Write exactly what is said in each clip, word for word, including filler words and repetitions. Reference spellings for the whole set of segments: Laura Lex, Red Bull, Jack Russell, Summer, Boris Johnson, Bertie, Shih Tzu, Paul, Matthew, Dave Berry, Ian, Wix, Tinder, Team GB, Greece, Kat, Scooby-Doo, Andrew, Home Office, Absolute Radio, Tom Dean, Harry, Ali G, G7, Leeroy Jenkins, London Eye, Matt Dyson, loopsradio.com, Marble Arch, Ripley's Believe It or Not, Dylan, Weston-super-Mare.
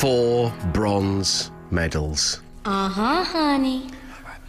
four bronze medals. Uh-huh, honey.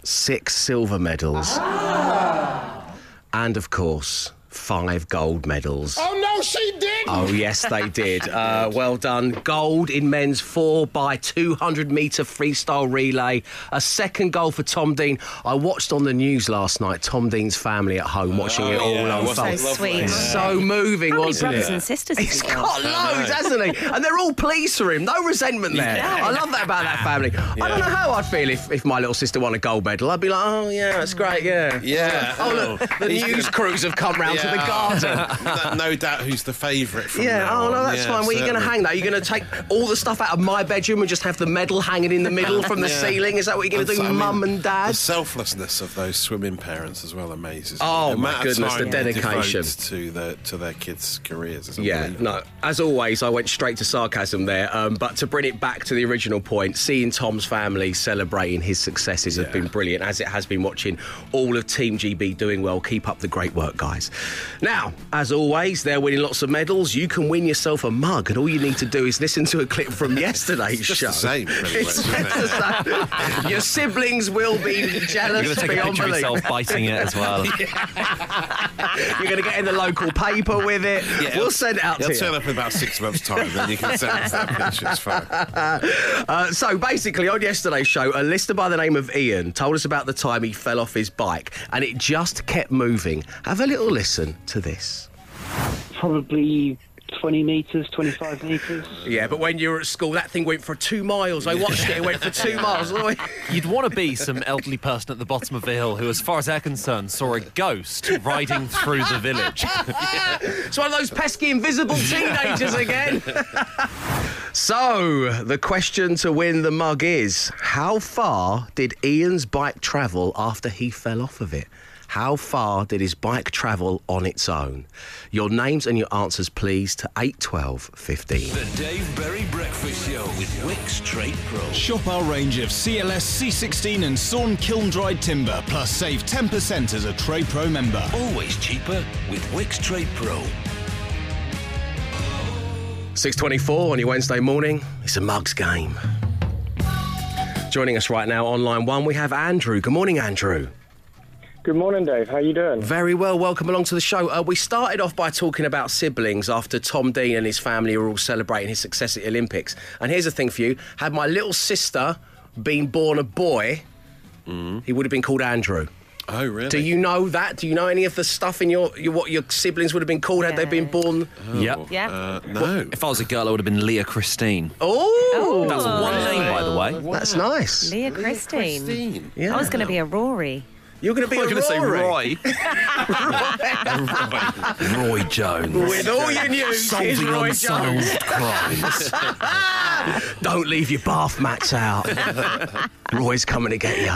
Six silver medals. Ah. And, of course, five gold medals. Oh, no, she didn't! Oh, yes, they did. Uh, well done. Gold in men's four by two hundred metre freestyle relay. A second goal for Tom Dean. I watched on the news last night, Tom Dean's family at home, watching oh, it all yeah. unfold. So sweet. It's so moving, How wasn't it? Brothers and sisters. He's got loads, hasn't he? And they're all pleased for him. No resentment there. Yeah. I love that about that family. Yeah. I don't know how I'd feel if, if my little sister won a gold medal. I'd be like, oh, yeah, that's great, yeah. Yeah. Oh, look, the news crews have come round. Yeah. To the garden. No, no doubt who's the favourite from Yeah, now oh, no, that's yeah, fine. Where are you going to hang that? Are you going to take all the stuff out of my bedroom and just have the medal hanging in the middle from the yeah. ceiling? Is that what you're going to do, I mean, Mum and Dad? The selflessness of those swimming parents as well amazes me. Oh, my goodness, the dedication. To, the, to their kids' careers. Is yeah, no, as always, I went straight to sarcasm there, um, but to bring it back to the original point, seeing Tom's family celebrating his successes yeah. has been brilliant, as it has been watching all of Team G B doing well. Keep up the great work, guys. Now, as always, they're winning lots of medals. You can win yourself a mug, and all you need to do is listen to a clip from yesterday's show. It's the same, pretty much, isn't it? Your siblings will be jealous. You're going to take a picture of yourself biting it as well. Yeah. You're going to get in the local paper with it. Yeah, we'll send it out to you. It'll turn up in about six months' time, then you can send us that picture. It's fine. Uh, so, basically, on yesterday's show, a listener by the name of Ian told us about the time he fell off his bike, and it just kept moving. Have a little listen. Listen to this. Probably twenty metres, twenty-five metres. Yeah, but when you were at school, that thing went for two miles. I watched it, it went for two miles. You'd want to be some elderly person at the bottom of the hill who, as far as they're concerned, saw a ghost riding through the village. Yeah. It's one of those pesky invisible teenagers again. So, the question to win the mug is, how far did Ian's bike travel after he fell off of it? How far did his bike travel on its own? Your names and your answers, please, to eight twelve fifteen. The Dave Berry Breakfast Show with Wick's Trade Pro. Shop our range of C L S, C sixteen and Sawn kiln-dried timber, plus save ten percent as a Trade Pro member. Always cheaper with Wick's Trade Pro. six twenty-four on your Wednesday morning. It's a mugs game. Joining us right now on line one, we have Andrew. Good morning, Andrew. Good morning, Dave. How are you doing? Very well. Welcome along to the show. Uh, we started off by talking about siblings after Tom Dean and his family were all celebrating his success at the Olympics. And here's the thing for you. Had my little sister been born a boy, mm. he would have been called Andrew. Oh, really? Do you know that? Do you know any of the stuff in your, your what your siblings would have been called yeah. had they been born? Oh, yep. Yeah. Uh, no. Well, if I was a girl, I would have been Leah Christine. Oh! That's one really? name, by the way. Wow. That's nice. Leah Christine. Leah Christine. Yeah. I was going to be a Rory. You're going to be I'm a gonna Rory. Say Roy. Roy. Roy Jones. With all your news, here's Roy Jones. Crimes. Don't leave your bath mats out. Roy's coming to get you.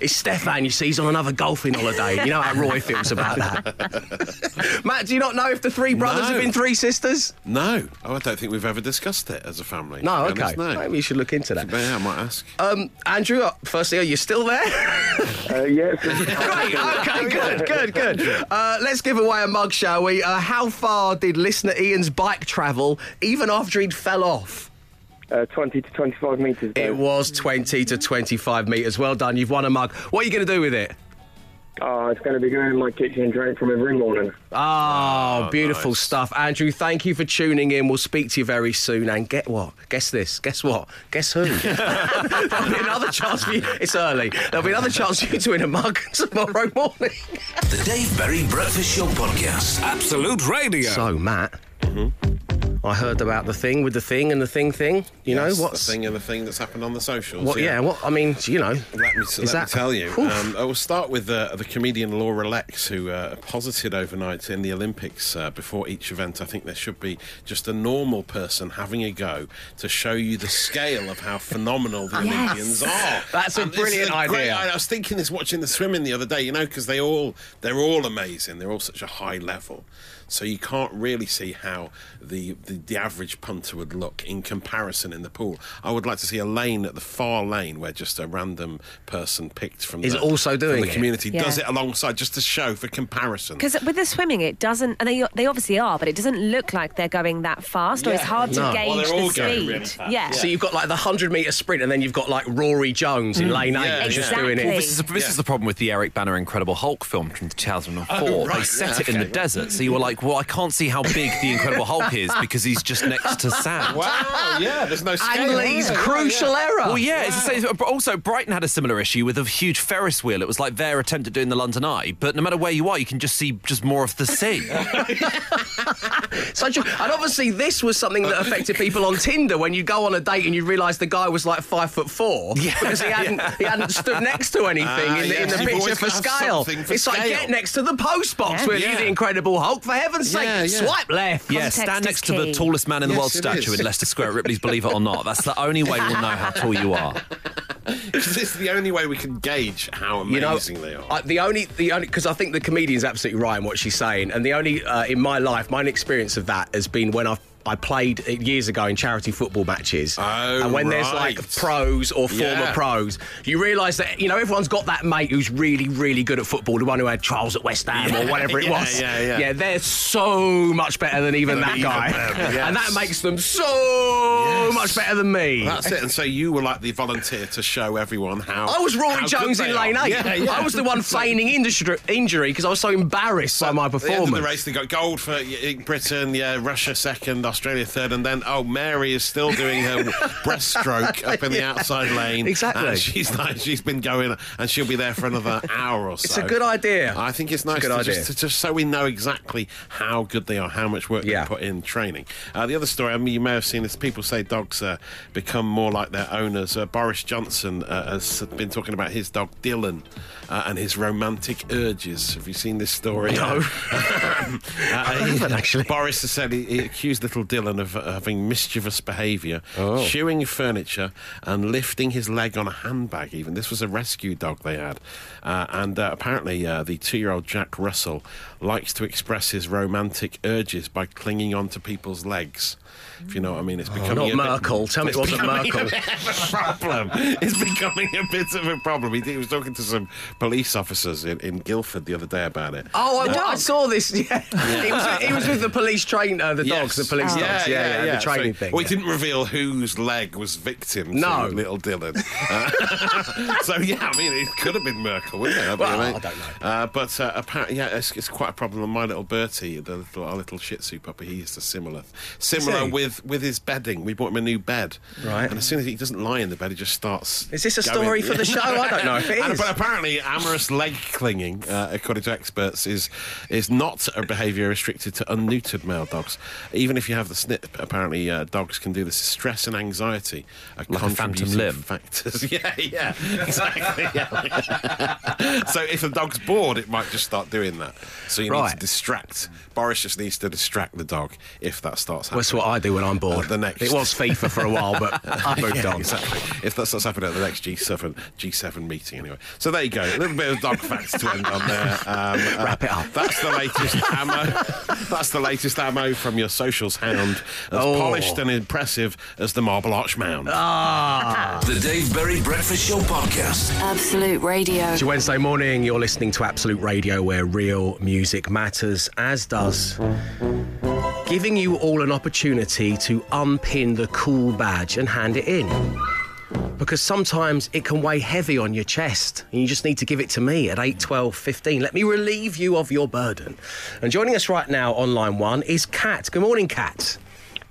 It's Stefan, you see, he's on another golfing holiday. You know how Roy feels about that. Matt, do you not know if the three brothers no. have been three sisters? No. Oh, I don't think we've ever discussed it as a family. No, OK. No. Maybe you should look into that. Yeah, I might ask. Um, Andrew, firstly, are you still there? Uh, yes. Great, OK, good, good, good. Uh, let's give away a mug, shall we? Uh, how far did listener Ian's bike travel, even after he'd fell off? Uh, twenty to twenty-five metres. Though. It was twenty to twenty-five metres. Well done. You've won a mug. What are you going to do with it? Oh, it's going to be going in my kitchen and drink from every morning. Oh, oh beautiful nice. stuff. Andrew, thank you for tuning in. We'll speak to you very soon. And get what? Guess this. Guess what? Guess who? There'll be another chance for you. It's early. There'll be another chance for you to win a mug tomorrow morning. The Dave Berry Breakfast Show Podcast. Absolute Radio. So, Matt. Mm-hmm. I heard about the thing with the thing and the thing thing. You yes, know what's the thing and the thing that's happened on the socials. What, yeah. yeah, what I mean, you know. Let me, is let that... me tell you. Um, I will start with uh, the comedian Laura Lex, who uh, posited overnight in the Olympics uh, before each event. I think there should be just a normal person having a go to show you the scale of how phenomenal the yes. Olympians are. That's and a brilliant a idea. Great, I was thinking this watching the swimming the other day. You know, because they all they're all amazing. They're all such a high level. So you can't really see how the, the, the average punter would look in comparison in the pool. I would like to see a lane at the far lane where just a random person picked from, is the, also doing from the community it. Yeah. does it alongside, just to show for comparison. Because with the swimming, it doesn't, and they they obviously are, but it doesn't look like they're going that fast, yeah. or it's hard no. to gauge well, the speed. Really yeah. yeah. So you've got like the one hundred metre sprint, and then you've got like Rory Jones mm. in lane eight yeah. just exactly. doing it. Well, this is, the, this yeah. is the problem with the Eric Bana Incredible Hulk film from two thousand four. Oh, right. They set yeah, it okay. in the desert, so you were like, well, I can't see how big the Incredible Hulk is because he's just next to sand. Wow, yeah, there's no scale. And Lee's yeah, crucial yeah. error. Well, yeah, wow. it's the same. Also, Brighton had a similar issue with a huge Ferris wheel. It was like their attempt at doing the London Eye, but no matter where you are, you can just see just more of the sea. Such a, and obviously this was something that affected people on Tinder when you go on a date and you realise the guy was like five foot four yeah. because he hadn't, yeah. he hadn't stood next to anything uh, in the, yeah. in the picture for scale. For it's scale. Like, get next to the post box yeah. where yeah. you're the Incredible Hulk, for heaven's sake, yeah, yeah. swipe left. Yeah, Context stand next key. To the tallest man in the yes, world statue is. In Leicester Square at Ripley's Believe It or Not. That's the only way we'll know how tall you are. Because it's the only way we can gauge how amazing you know, they are. I, the only, the only, because I think the comedian's absolutely right in what she's saying, and the only, uh, in my life, my experience of that has been when I've I played years ago in charity football matches. Oh, and when right. there's like pros or former yeah. pros, you realise that, you know, everyone's got that mate who's really, really good at football, the one who had trials at West Ham yeah. or whatever it yeah, was. Yeah, yeah, yeah. They're so much better than even that guy. Yes. And that makes them so yes. much better than me. That's it. And so you were like the volunteer to show everyone how. I was Roy Jones in lane eight. Yeah, yeah. I was the one feigning injury because I was so embarrassed but by my performance. At the end of the race, they got gold for Britain, yeah, Russia second, Australia third, and then, oh, Mary is still doing her breaststroke up in the yeah. outside lane. Exactly. And she's like, she's been going, and she'll be there for another hour or so. It's a good idea. I think it's, it's nice to just, to just so we know exactly how good they are, how much work yeah. they put in training. Uh, the other story, I mean, you may have seen this, people say dogs uh, become more like their owners. Uh, Boris Johnson uh, has been talking about his dog, Dylan, uh, and his romantic urges. Have you seen this story? No. uh, I haven't, actually. Boris has said he, he accused little Dylan of uh, having mischievous behaviour, oh. chewing furniture and lifting his leg on a handbag even. This was a rescue dog they had. Uh, and uh, apparently uh, the two-year-old Jack Russell likes to express his romantic urges by clinging onto people's legs. If you know what I mean, it's becoming oh, not a Merkel. Bit, Tell me it wasn't Merkel. It's problem. It's becoming a bit of a problem. He, he was talking to some police officers in, in Guildford the other day about it. Oh, I, uh, I saw this. Yeah, he yeah. was, was with the police train, uh, the yes. dogs, the police oh. dogs. Yeah, yeah, yeah, yeah. yeah. the training so, thing. Well, he didn't reveal whose leg was victim no. to little Dylan. Uh, so yeah, I mean, it could have been Merkel, wouldn't it? Well, I, mean, I don't know. Uh, but uh, apparently, yeah, it's, it's quite a problem. And my little Bertie, the little, our little Shih Tzu puppy, he is the similar, similar. With, with his bedding. We bought him a new bed. Right. And as soon as he doesn't lie in the bed, he just starts. Is this a going, story for the show? I don't know if it is. And, but apparently, amorous leg clinging, uh, according to experts, is is not a behaviour restricted to unneutered male dogs. Even if you have the snip, apparently, uh, dogs can do this. Stress and anxiety are like contributing phantom limb. Factors. Yeah, yeah, exactly. Yeah. So if a dog's bored, it might just start doing that. So you right. need to distract. Boris just needs to distract the dog if that starts happening. That's what I when I'm bored. Uh, the next. It was FIFA for a while, but I moved yeah, on. Exactly. If that's what's happening at the next G seven G seven meeting, anyway. So there you go. A little bit of dog facts to end on there. Um, Wrap uh, it up. That's the latest ammo. That's the latest ammo from your socials hound, as oh. polished and impressive as the Marble Arch Mound. Ah. The Dave Berry Breakfast Show podcast. Absolute Radio. It's your Wednesday morning. You're listening to Absolute Radio, where real music matters, as does giving you all an opportunity to unpin the cool badge and hand it in. Because sometimes it can weigh heavy on your chest and you just need to give it to me at eight, twelve, fifteen. Let me relieve you of your burden. And joining us right now on line one is Kat. Good morning, Kat.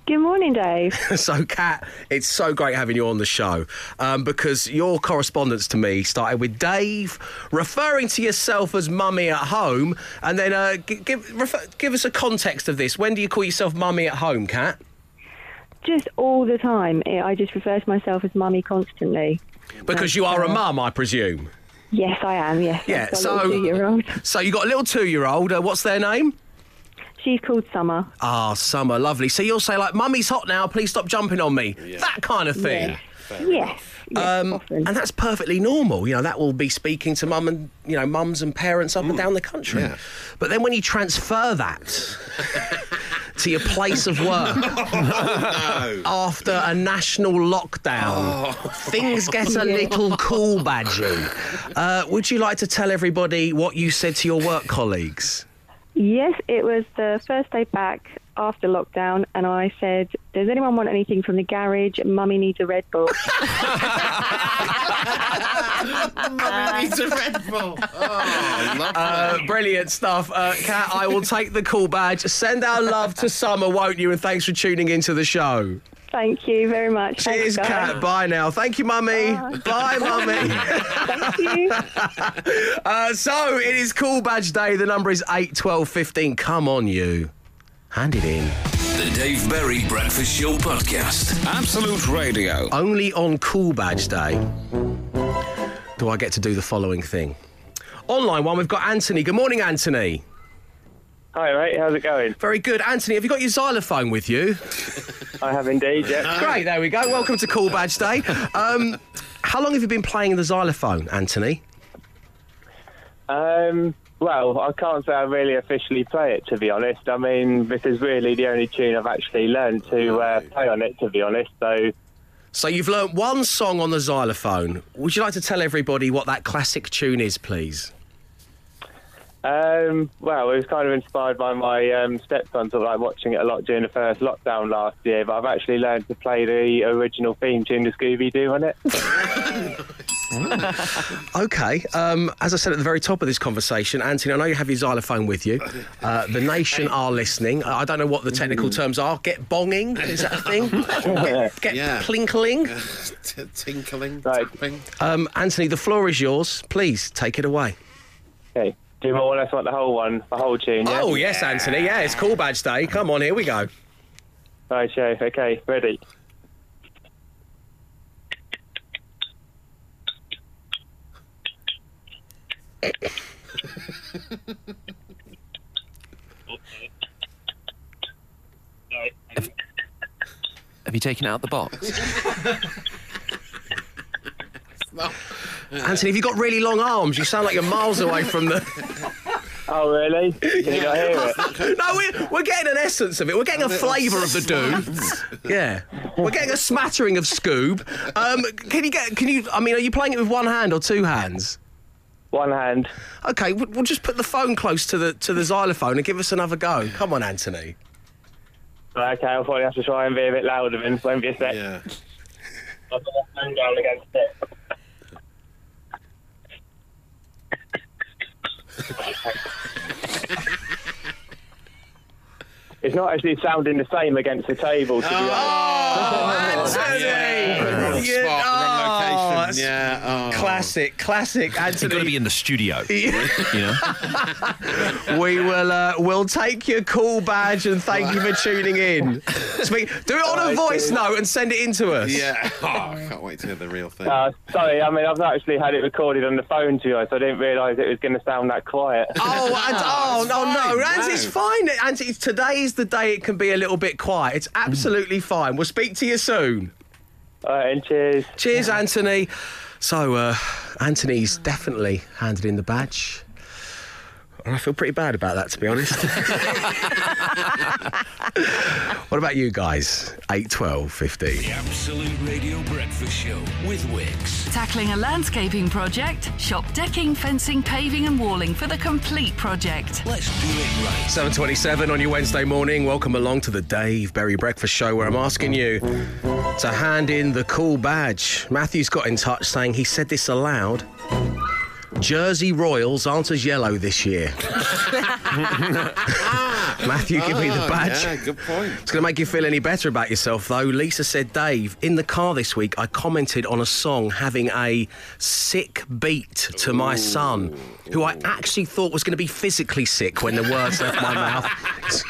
Good morning, Dave. So, Kat, it's so great having you on the show um, because your correspondence to me started with Dave referring to yourself as mummy at home, and then uh, g- give, refer- give us a context of this. When do you call yourself mummy at home, Kat? Just all the time. I just refer to myself as mummy constantly. Because you are a mum, I presume? Yes, I am, yes. Yeah, so, so you got a little two-year-old. Uh, what's their name? She's called Summer. Ah, oh, Summer, lovely. So you'll say, like, Mummy's hot now, please stop jumping on me. Yeah. That kind of thing. Yeah. Yes, yes, um, and that's perfectly normal. You know, that will be speaking to mum and, you know, mums and parents up mm. and down the country. Yeah. But then when you transfer that to your place of work no. after a national lockdown, oh. things get a little cool badging. Uh, would you like to tell everybody what you said to your work colleagues? Yes, it was the first day back after lockdown, and I said, does anyone want anything from the garage? Mummy needs a Red Bull. Mummy needs a Red Bull. Oh, uh, brilliant stuff. Uh, Kat, I will take the call badge. Send our love to Summer, won't you? And thanks for tuning into the show. Thank you very much. Cheers, thanks, Kat. Bye now. Thank you, Mummy. Bye, Bye Mummy. Thank you. Uh, so, it is Call Badge Day. The number is eight twelve fifteen. Come on, you. Hand it in. The Dave Berry Breakfast Show Podcast. Absolute Radio. Only on Call Badge Day do I get to do the following thing. Online one, we've got Anthony. Good morning, Anthony. Hi, mate. How's it going? Very good. Anthony, have you got your xylophone with you? I have indeed, yeah. Great, there we go. Welcome to Call Badge Day. Um, how long have you been playing the xylophone, Anthony? Um, well, I can't say I really officially play it, to be honest. I mean, this is really the only tune I've actually learned to uh, play on it, to be honest. So, so you've learnt one song on the xylophone. Would you like to tell everybody what that classic tune is, please? Um, well, it was kind of inspired by my um, stepson, sort of like watching it a lot during the first lockdown last year, but I've actually learned to play the original theme tune to Scooby-Doo on it. OK, um, as I said at the very top of this conversation, Anthony, I know you have your xylophone with you. Uh, the nation are listening. I don't know what the technical mm. terms are. Get bonging, is that a thing? get get yeah. plinkling? Uh, tinkling, right. tapping. Um, Anthony, the floor is yours. Please, take it away. OK. Do you more or less want the whole one, the whole tune, yeah? Oh, yes, Anthony, yeah, it's Call Badge Day. Come on, here we go. Right, show, OK, ready. have, have you taken it out of the box? Well, yeah. Anthony, have you got really long arms? You sound like you're miles away from the... Oh, really? Can you not hear it? No, we're, we're getting an essence of it. We're getting a flavour of the do. Yeah. We're getting a smattering of Scoob. Um, can you get... Can you? I mean, are you playing it with one hand or two hands? One hand. OK, we'll, we'll just put the phone close to the to the xylophone and give us another go. Come on, Anthony. Right, OK, I'll probably have to try and be a bit louder than won't be a sec. Yeah. I'll put my phone down against it. It's not actually sounding the same against the table, to be oh, honest. Oh, Anthony! Yeah, yeah. yeah. Spot, oh, location. Yeah. Oh. Classic, classic, Anthony. You've got to be in the studio. Yeah. You know? We will uh, we'll take your call badge and thank you for tuning in. Speak, do it on oh, a voice see. note and send it in to us. Yeah. Oh, I can't wait to hear the real thing. Uh, sorry, I mean, I've actually had it recorded on the phone to you, so I didn't realise it was going to sound that quiet. Oh, and, oh, no, no, no. Anthony's fine. Anthony, today's the day it can be a little bit quiet. It's absolutely mm. fine. We'll speak to you soon. All right, and cheers. Cheers, yeah. Anthony. So, uh, Anthony's definitely handed in the badge. I feel pretty bad about that, to be honest. What about you guys? eight, twelve, fifteen. The Absolute Radio Breakfast Show with Wix. Tackling a landscaping project, shop decking, fencing, paving and walling for the complete project. Let's do it right. seven twenty-seven on your Wednesday morning. Welcome along to the Dave Berry Breakfast Show, where I'm asking you to hand in the cool badge. Matthew's got in touch saying he said this aloud. Jersey Royals aren't as yellow this year. Matthew, give oh, me the badge. Yeah, good point. It's going to make you feel any better about yourself, though. Lisa said, Dave, in the car this week, I commented on a song having a sick beat to Ooh. my son, who I actually thought was going to be physically sick when the words left my mouth.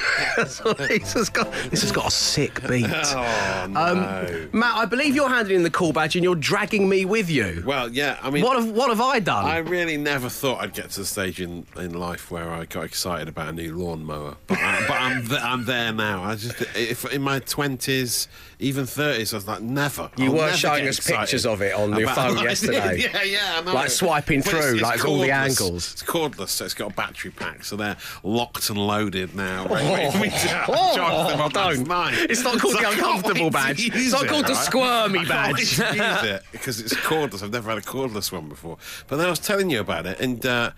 Lisa's got, this has got a sick beat. Oh, no. um, Matt, I believe you're handing in the call badge and you're dragging me with you. Well, yeah, I mean... What have, what have I done? I really never thought I'd get to the stage in, in life where I got excited about a new lawnmower, but but I'm th- I'm there now. I just if in my twenties, even thirties, I was like never. You I'll were never showing us pictures of it on your phone like, yesterday. Yeah, yeah, I know. Like swiping but through, it's, it's like cordless, all the angles. It's cordless, so it's got a battery pack, so they're locked and loaded now. Oh, right? we, we oh, oh them on don't. Mine. It's not called so the uncomfortable badge. It's not called it, the right? squirmy badge. I can't use it because it's cordless. I've never had a cordless one before. But then I was telling you about it, and uh,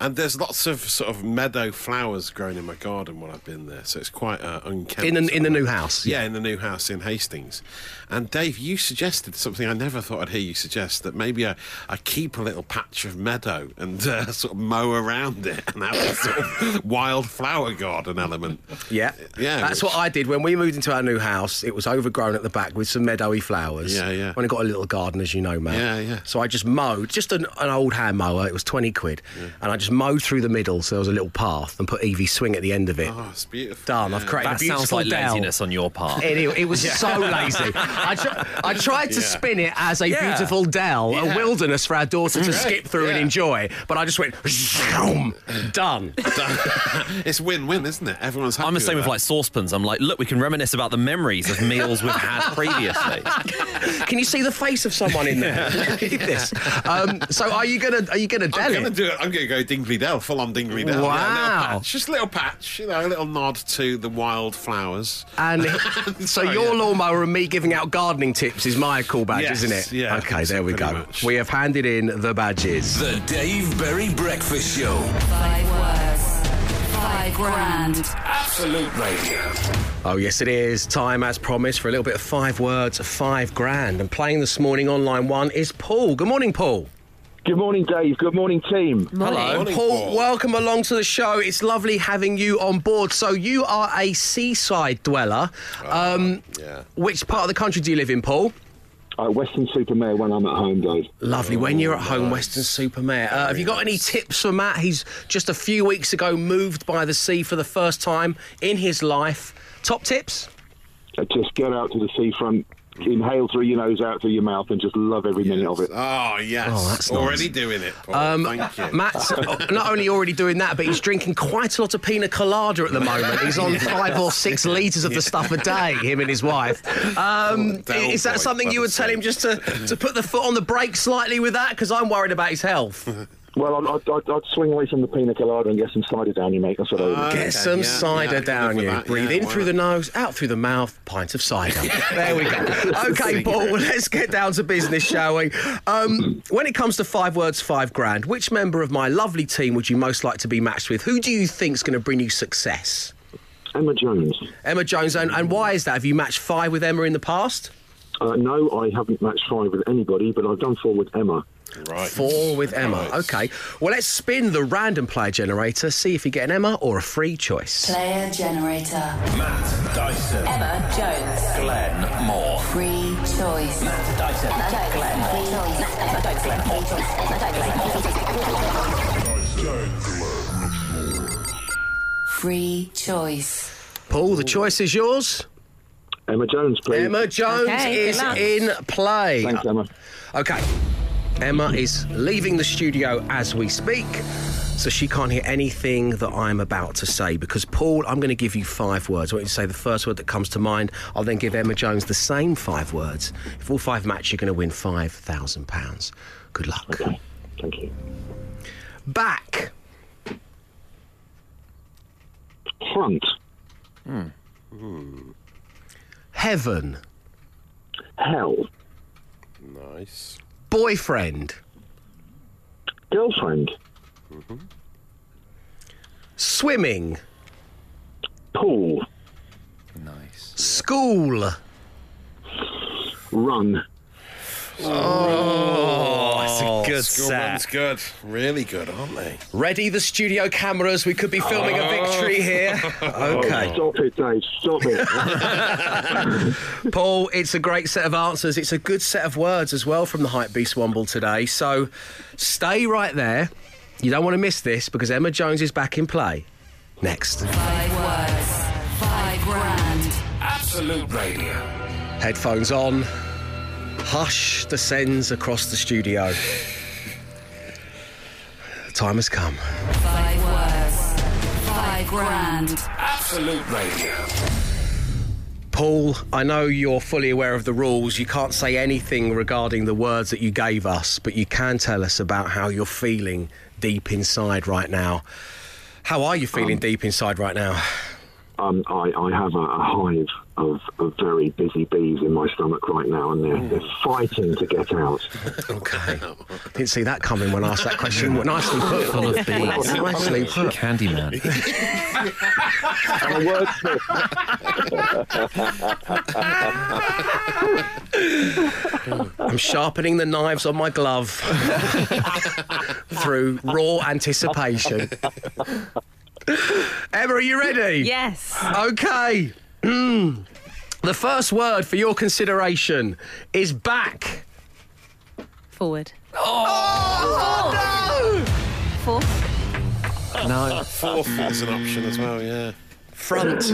and there's lots of sort of meadow flowers growing in my garden when I've been there, so it's quite uh, uncanny. In, an, in the new house? Yeah, in the new house in Hastings. And Dave, you suggested something I never thought I'd hear you suggest, that maybe I, I keep a little patch of meadow and uh, sort of mow around it and have a sort of wild flower garden element. Yeah, yeah. That's which... what I did when we moved into our new house. It was overgrown at the back with some meadowy flowers. Yeah, yeah. When I got a little garden, as you know, Matt. Yeah, yeah. So I just mowed, just an, an old hand mower, it was twenty quid, yeah. And I just mowed through the middle, so there was a little path, and put E V Swing at the end of it. Oh, it's beautiful. Done. Yeah. I've created that a beautiful That sounds like dell. Laziness on your part. It, it, it was yeah. so lazy. I, tr- I tried to yeah. spin it as a yeah. beautiful dell, yeah. a wilderness for our daughter to right. skip through yeah. and enjoy, but I just went, zoom, done. It's win-win, isn't it? Everyone's happy. I'm the same with, with like saucepans. I'm like, look, we can reminisce about the memories of meals we've had previously. Can you see the face of someone in there? Look at this. Um, so are you going to Are you going to dell I'm gonna it? Do it? I'm going to go Dingley Dell, full-on Dingley Dell. Wow. Yeah, no, just a little patch, you know, a little nod to the wild flowers. And so your yeah. lawnmower and me giving out gardening tips is my cool badge, yes, isn't it? Yeah. Okay, there we go. Much. We have handed in the badges. The Dave Berry Breakfast Show. Five words, five grand. Absolute Radio. Oh, yes, it is. Time, as promised, for a little bit of five words, five grand. And playing this morning on line one is Paul. Good morning, Paul. Good morning, Dave. Good morning, team. Morning. Hello. Morning, Paul, Paul, welcome along to the show. It's lovely having you on board. So you are a seaside dweller. Uh, um, yeah. Which part of the country do you live in, Paul? Uh, Weston-super-Mare when I'm at home, Dave. Lovely. Oh, when you're at nice. home, Weston-super-Mare. Uh, have you got any tips for Matt? He's just a few weeks ago moved by the sea for the first time in his life. Top tips? Uh, just get out to the seafront. Inhale through your nose, out through your mouth, and just love every minute yes. of it. Oh, yes. Oh, that's already nice. Doing it, Paul. Um, Thank you. Matt's not only already doing that, but he's drinking quite a lot of pina colada at the moment. He's on yeah. five or six litres of the yeah. stuff a day, him and his wife. Um, oh, is that something you would tell him, just to, to put the foot on the brake slightly with that? Because I'm worried about his health. Well, I'd, I'd, I'd swing away from the pina colada and get some cider down you, mate. That's what I would. Uh, get okay, some yeah, cider yeah, down you. That, Breathe yeah, in through not? the nose, out through the mouth, pint of cider. There we go. OK, Paul, well, let's get down to business, shall we? Um, when it comes to five words, five grand, which member of my lovely team would you most like to be matched with? Who do you think's going to bring you success? Emma Jones. Emma Jones. And, and why is that? Have you matched five with Emma in the past? Uh, no, I haven't matched five with anybody, but I've done four with Emma. Right. Four with Emma. Right. OK. Well, let's spin the random player generator, see if you get an Emma or a free choice. Player generator. Matt Dyson. Emma Jones. Glenn Moore. Free choice. Matt Dyson. Emma Jones. Glenn Moore. Emma Jones. Glenn Moore. Emma Jones. Glenn Moore. Free choice. Paul, the choice is yours. Emma Jones, please. Emma Jones okay, is in play. Thanks, Emma. OK. Emma is leaving the studio as we speak, so she can't hear anything that I'm about to say, because, Paul, I'm going to give you five words. I want you to say the first word that comes to mind. I'll then give Emma Jones the same five words. If all five match, you're going to win five thousand pounds. Good luck. Okay. Thank you. Back. Front. Mm. Mm. Heaven. Hell. Nice. Boyfriend. Girlfriend. Mm-hmm. Swimming. Pool. Nice. School. Run. Oh, oh that's a good school set. Run's good. Really good, aren't they? Ready the studio cameras. We could be filming oh. a victory here. Okay. Oh, stop it, Dave. Stop it. Paul, it's a great set of answers. It's a good set of words as well from the Hype Beast Womble today. So stay right there. You don't want to miss this, because Emma Jones is back in play. Next. Five words, five grand. Absolute Radio. Headphones on. Hush descends across the studio. Time has come. Five words, five grand. Absolute Radio. Paul, I know you're fully aware of the rules. You can't say anything regarding the words that you gave us, but you can tell us about how you're feeling deep inside right now. How are you feeling um, deep inside right now? Um, I, I have a, a hive of, of very busy bees in my stomach right now, and they're, mm. they're fighting to get out. Okay. Didn't see that coming when I asked that question. Nicely put. Full of bees. Nicely put. Candyman. I'm a wordsmith. I'm sharpening the knives on my glove through raw anticipation. Emma, are you ready? Yes. Okay. The first word for your consideration is back. Forward. Oh, oh, oh no! Fourth. No. Fourth is an option as well, yeah. Front.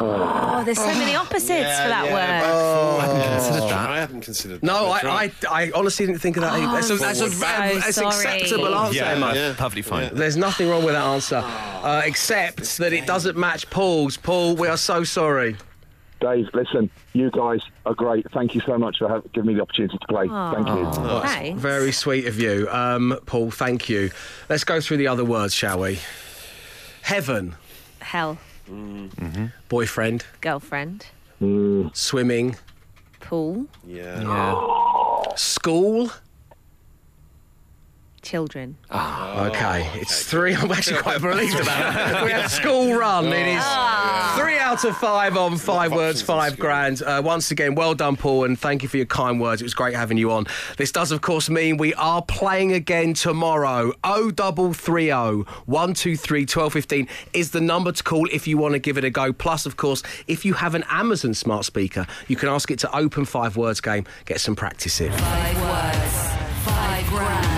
Oh, there's so oh. many opposites yeah, for that yeah, word. Oh. I hadn't considered that. I hadn't considered no, that. No, I, I, I honestly didn't think of that oh, either. That's, a, that's, a, that's an acceptable answer, yeah, Emma. Yeah. Perfectly fine. Yeah. There's nothing wrong with that answer, uh, except that it doesn't match Paul's. Paul, we are so sorry. Dave, listen, you guys are great. Thank you so much for having, giving me the opportunity to play. Aww. Thank you. Oh, that's very sweet of you. Um, Paul, thank you. Let's go through the other words, shall we? Heaven. Hell. Mm-hmm. Boyfriend. Girlfriend. Mm. Swimming. Pool. Yeah. yeah. School. Children. Oh, okay. Oh, it's three. I'm actually quite relieved about that. We had school run. It is oh. three out of five on five words, five grand. Uh, once again, well done, Paul, and thank you for your kind words. It was great having you on. This does, of course, mean we are playing again tomorrow. oh double three oh, one two three, one two one five is the number to call if you want to give it a go. Plus, of course, if you have an Amazon smart speaker, you can ask it to open Five Words Game. Get some practice in. Five words. Five grand.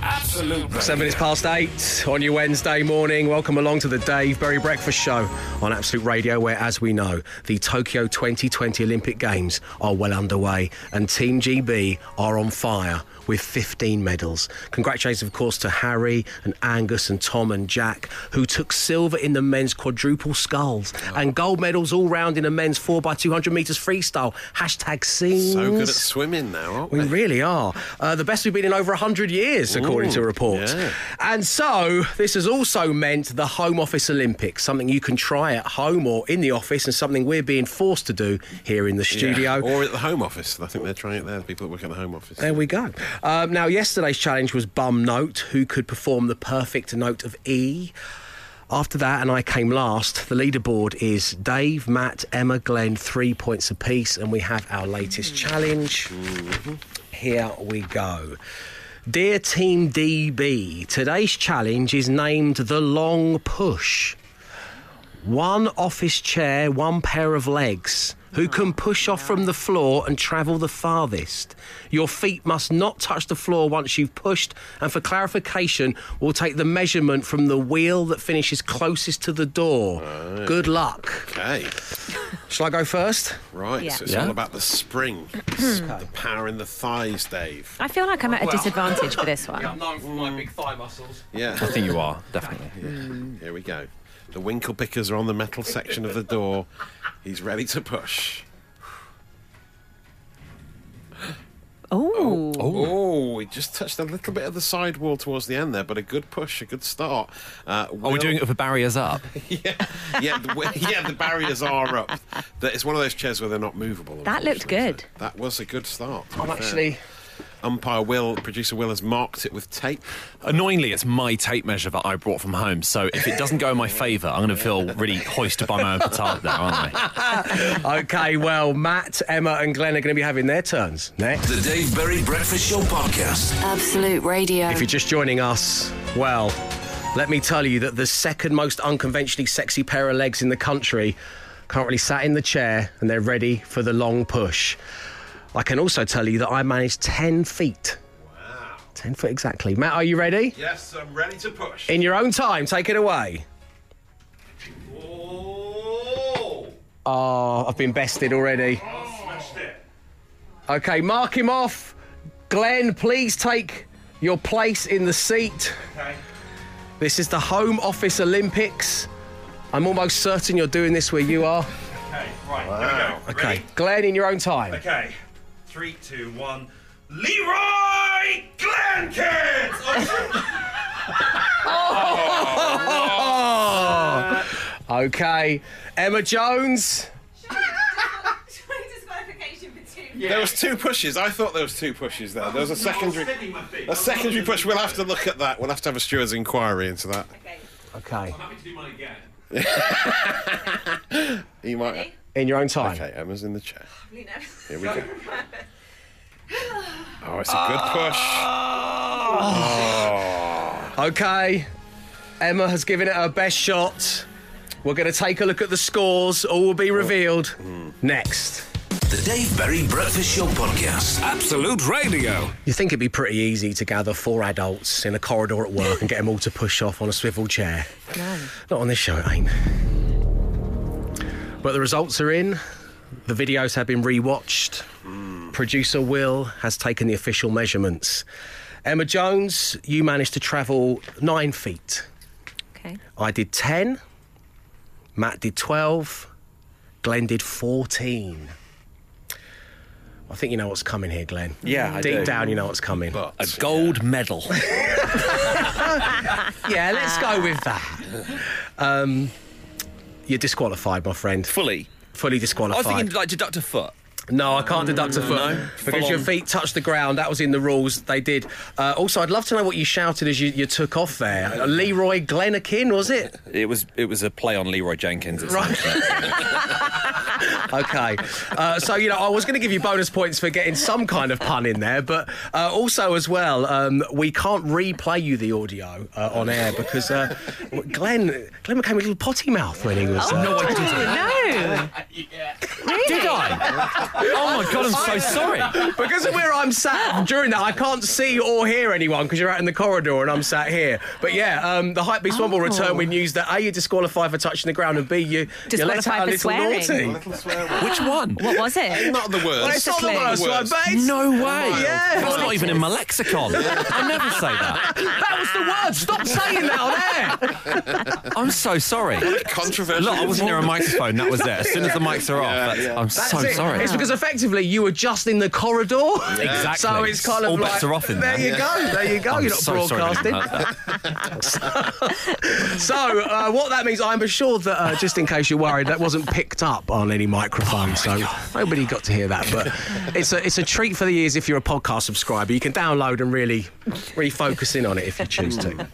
Absolutely. Seven minutes past eight on your Wednesday morning. Welcome along to the Dave Berry Breakfast Show on Absolute Radio, where, as we know, the Tokyo twenty twenty Olympic Games are well underway and Team G B are on fire with fifteen medals. Congratulations, of course, to Harry and Angus and Tom and Jack, who took silver in the men's quadruple sculls oh. and gold medals all round in the men's four by two hundred metres freestyle. Hashtag scenes. So good at swimming now, aren't we? We really are. Uh, the best we've been in over one hundred years, according Ooh, to a report. Yeah. And so, this has also meant the Home Office Olympics, something you can try at home or in the office, and something we're being forced to do here in the studio. Yeah. Or at the Home Office. I think they're trying it there, people that work at the Home Office. There we go. Um, now, yesterday's challenge was Bum Note, who could perform the perfect note of E. After that, and I came last, the leaderboard is Dave, Matt, Emma, Glenn, three points apiece, and we have our latest challenge. Mm-hmm. Here we go. Dear Team D B, today's challenge is named The Long Push. One office chair, one pair of legs. Who can push off from the floor and travel the farthest? Your feet must not touch the floor once you've pushed, and for clarification, we'll take the measurement from the wheel that finishes closest to the door. Right. Good luck. Okay. Shall I go first? Right, yeah. so it's yeah. all about the spring. The power in the thighs, Dave. I feel like I'm at a well, disadvantage for this one. I'm known for my big thigh muscles. Yeah. I think you are, definitely. Yeah. Mm. Here we go. The winkle pickers are on the metal section of the door. He's ready to push. Oh. oh. Oh, we just touched a little bit of the side wall towards the end there, but a good push, a good start. Uh, will... Are we doing it with the barriers up? yeah, yeah the, yeah, the barriers are up. It's one of those chairs where they're not movable. That looked good. So that was a good start. I'm actually... Umpire Will, producer Will, has marked it with tape. Annoyingly, it's my tape measure that I brought from home, so if it doesn't go in my favour, I'm going to feel really hoisted by my own petard there, aren't I? OK, well, Matt, Emma and Glenn are going to be having their turns next. The Dave Berry Breakfast Show podcast. Absolute Radio. If you're just joining us, well, let me tell you that the second most unconventionally sexy pair of legs in the country currently sat in the chair and they're ready for the long push. I can also tell you that I managed ten feet. Wow. ten foot exactly. Matt, are you ready? Yes, I'm ready to push. In your own time, take it away. Oh, oh I've been bested already. Oh. Smashed it. OK, mark him off. Glenn, please take your place in the seat. OK. This is the Home Office Olympics. I'm almost certain you're doing this where you are. Okay, right, wow. Here we go. Ready? Okay, Glenn, in your own time. Okay, three, two, one. Leeroy Jenkins! Oh, oh, okay, Emma Jones. Yeah. There was two pushes. I thought there was two pushes there. There was a secondary, a secondary push. We'll have to look at that. We'll have to have a steward's inquiry into that. Okay. Okay. I'm happy to do mine again. You might. Ready? In your own time. Okay. Emma's in the chair. Here we go. Oh, it's a good push. Oh. Oh. Okay. Emma has given it her best shot. We're going to take a look at the scores. All will be revealed oh. mm. next. The Dave Berry Breakfast Show Podcast. Absolute Radio. You'd think it'd be pretty easy to gather four adults in a corridor at work and get them all to push off on a swivel chair. No. Not on this show, it ain't. But the results are in. The videos have been re-watched. Mm. Producer Will has taken the official measurements. Emma Jones, you managed to travel nine feet. Okay. I did ten. Matt did twelve. Glenn did fourteen. I think you know what's coming here, Glenn. Yeah, I do. Deep down, you know what's coming. But a gold medal. Yeah, let's go with that. Um, you're disqualified, my friend. Fully? Fully disqualified. I was thinking, like, deduct a foot. No, I can't deduct a foot. No? Because your feet touched the ground. That was in the rules. They did. Uh, also, I'd love to know what you shouted as you, you took off there. Uh, Leeroy Glennakin, was it? It was, it was a play on Leeroy Jenkins. Right. Okay, uh, so, you know, I was going to give you bonus points for getting some kind of pun in there, but uh, also as well, um, we can't replay you the audio uh, on air because uh, Glenn Glenn became a little potty mouth when he was... Uh, oh, no, I didn't. No. Yeah. Really? Did I? Oh, my God, I'm so I, sorry. Because of where I'm sat during that, I can't see or hear anyone because you're out in the corridor and I'm sat here. But, yeah, um, the Hype Beast oh. one will return with news that, A, you're disqualified for touching the ground, and, B, you, you let out a little swearing. Naughty. Which one? What was it? Not the worst. Well, it's not the worst, worst. Right, mate? No way. Yeah. That's not even in my lexicon. Yeah. I never say that. That was the word. Stop saying that on air. I'm so sorry. Controversial. Look, I was near a microphone. That was it. As soon as the mics are off, yeah, that's, yeah. I'm that's so it. sorry. It's because effectively you were just in the corridor. Yeah. Exactly. So it's kind of all like, bets are off in there. There you go. There you go. I'm You're not so broadcasting. so so uh, what that means, I'm assured that uh, just in case you're worried, that wasn't picked up on any microphone, oh so God. nobody got to hear that. But it's a it's a treat for the ears if you're a podcast subscriber. You can download and really refocus in on it if you choose to.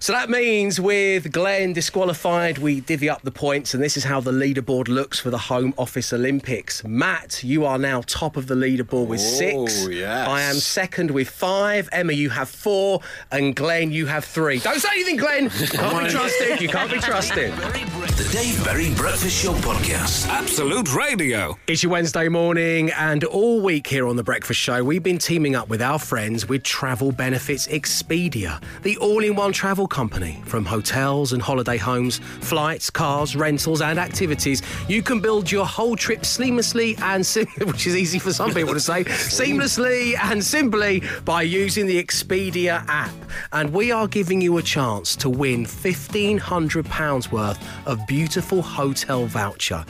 So that means with Glenn disqualified, we divvy up the points, and this is how the leaderboard looks for the Home Office Olympics. Matt, you are now top of the leaderboard with oh, six. Yes. I am second with five. Emma, you have four. And Glenn, you have three. Don't say anything, Glenn. Can't be trusted. You can't be trusted. The Dave Berry Breakfast Show Podcast. Absolute Radio. It's your Wednesday morning, and all week here on The Breakfast Show, we've been teaming up with our friends with travel benefits Expedia, the all-in-one travel company. From hotels and holiday homes, flights, cars, rentals and activities, you can build your whole trip seamlessly and sim- which is easy for some people to say, seamlessly and simply by using the Expedia app. And we are giving you a chance to win fifteen hundred pounds worth of beautiful hotel voucher.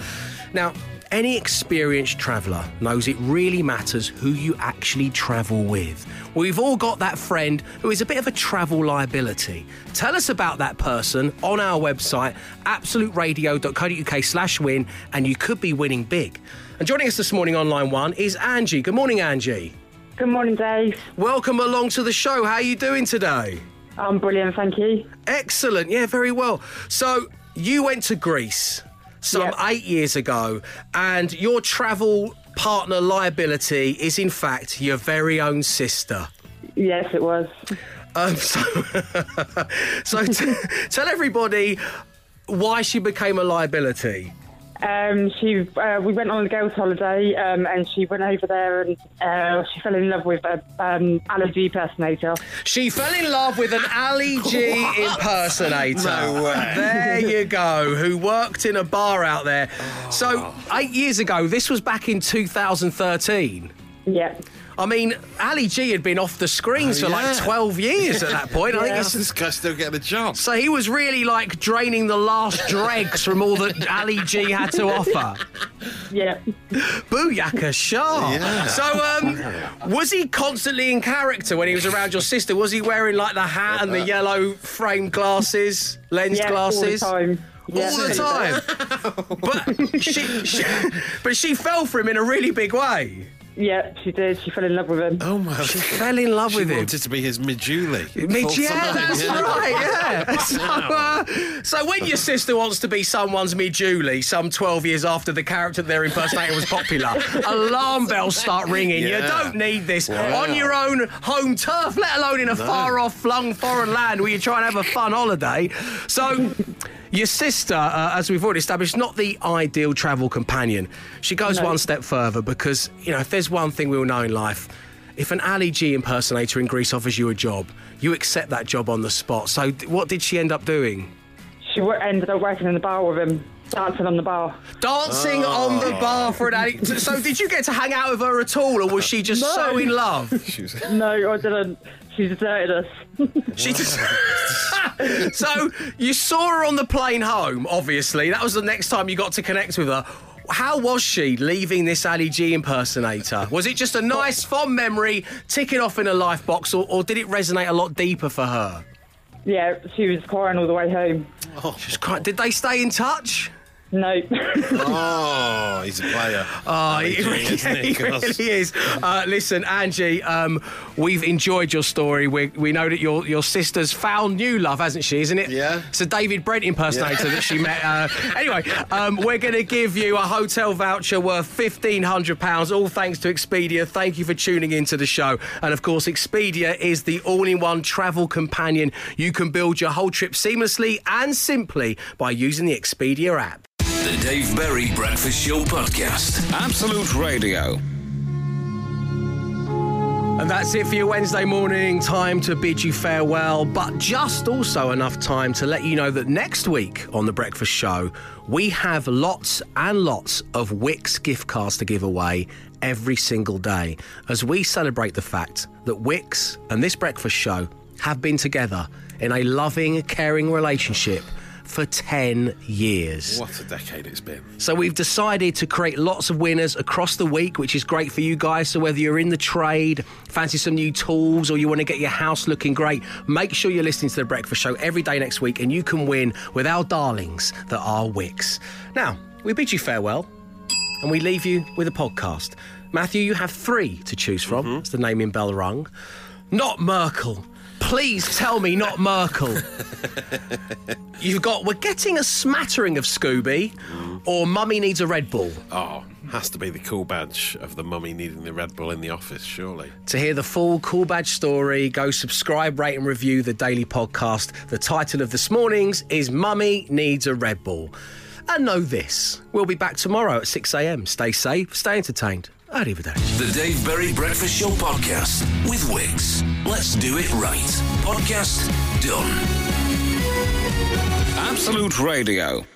Now, any experienced traveller knows it really matters who you actually travel with. We've all got that friend who is a bit of a travel liability. Tell us about that person on our website, absoluteradio.co.uk slash win, and you could be winning big. And joining us this morning on line one is Angie. Good morning, Angie. Good morning, Dave. Welcome along to the show. How are you doing today? I'm brilliant, thank you. Excellent. Yeah, very well. So you went to Greece some yep. eight years ago, and your travel partner liability is, in fact, your very own sister. Yes, it was. Um, so so t- tell everybody why she became a liability. Um, she, uh, we went on a girls' holiday, um, and she went over there, and uh, she fell in love with an um, Ali G impersonator. She fell in love with an Ali G impersonator. No way. There you go. Who worked in a bar out there? Oh. So eight years ago, this was back in two thousand thirteen. Yeah. I mean, Ali G had been off the screens oh, for yeah. like twelve years at that point. yeah. I think it's this guy still getting a job. So he was really like draining the last dregs from all that Ali G had to offer. Yeah. Booyaka Shah. Yeah. So um, was he constantly in character when he was around your sister? Was he wearing like the hat and the yellow framed glasses, lens yeah, glasses? All the time. All yeah, the time. But she, she, but she fell for him in a really big way. Yeah, she did. She fell in love with him. Oh, my God. She fell in love she with him. She wanted to be his Mijuli. Mij- yeah, that's yeah. right, yeah. So, uh, so when your sister wants to be someone's Mijuli some twelve years after the character they're impersonating was popular, alarm bells start ringing. Yeah. You don't need this. Wow. On your own home turf, let alone in a no. far-off, flung foreign land where you're trying to have a fun holiday. So... Your sister, uh, as we've already established, not the ideal travel companion. She goes no. one step further because, you know, if there's one thing we all know in life, if an Ali G impersonator in Greece offers you a job, you accept that job on the spot. So what did she end up doing? She ended up working in the bar with him, dancing on the bar. Dancing oh. on the bar for an Ali... So did you get to hang out with her at all, or was she just no. so in love? No, I didn't. She deserted us. She deserted us. So you saw her on the plane home, obviously. That was the next time you got to connect with her. How was she leaving this Ali G impersonator? Was it just a nice, fond memory, ticking off in a life box, or, or did it resonate a lot deeper for her? Yeah, she was crying all the way home. Oh, she was crying. Did they stay in touch? No. Oh, he's a player. Oh, he, really, he really is. Uh, listen, Angie, um, we've enjoyed your story. We we know that your your sister's found new love, hasn't she, isn't it? Yeah. It's a David Brent impersonator yeah. that she met. Uh, anyway, um, we're going to give you a hotel voucher worth fifteen hundred pounds, all thanks to Expedia. Thank you for tuning into the show. And, of course, Expedia is the all-in-one travel companion. You can build your whole trip seamlessly and simply by using the Expedia app. The Dave Berry Breakfast Show Podcast. Absolute Radio. And that's it for your Wednesday morning. Time to bid you farewell, but just also enough time to let you know that next week on The Breakfast Show, we have lots and lots of Wix gift cards to give away every single day as we celebrate the fact that Wix and this Breakfast Show have been together in a loving, caring relationship for ten years. What a decade it's been. So we've decided to create lots of winners across the week, which is great for you guys. So whether you're in the trade, fancy some new tools, or you want to get your house looking great, make sure you're listening to The Breakfast Show every day next week and you can win with our darlings that are Wix. Now, we bid you farewell and we leave you with a podcast. Matthew, you have three to choose from. Mm-hmm. That's the name in bell rung. Not Merkel. Please tell me not Merkel. You've got We're Getting a Smattering of Scooby mm. or Mummy Needs a Red Bull. Oh, has to be the cool badge of the mummy needing the Red Bull in the office, surely. To hear the full cool badge story, go subscribe, rate and review the daily podcast. The title of this morning's is Mummy Needs a Red Bull. And know this, we'll be back tomorrow at six a.m. Stay safe, stay entertained. Arrivederci. The Dave Berry Breakfast Show Podcast with Wix. Let's do it right. Podcast done. Absolute Radio.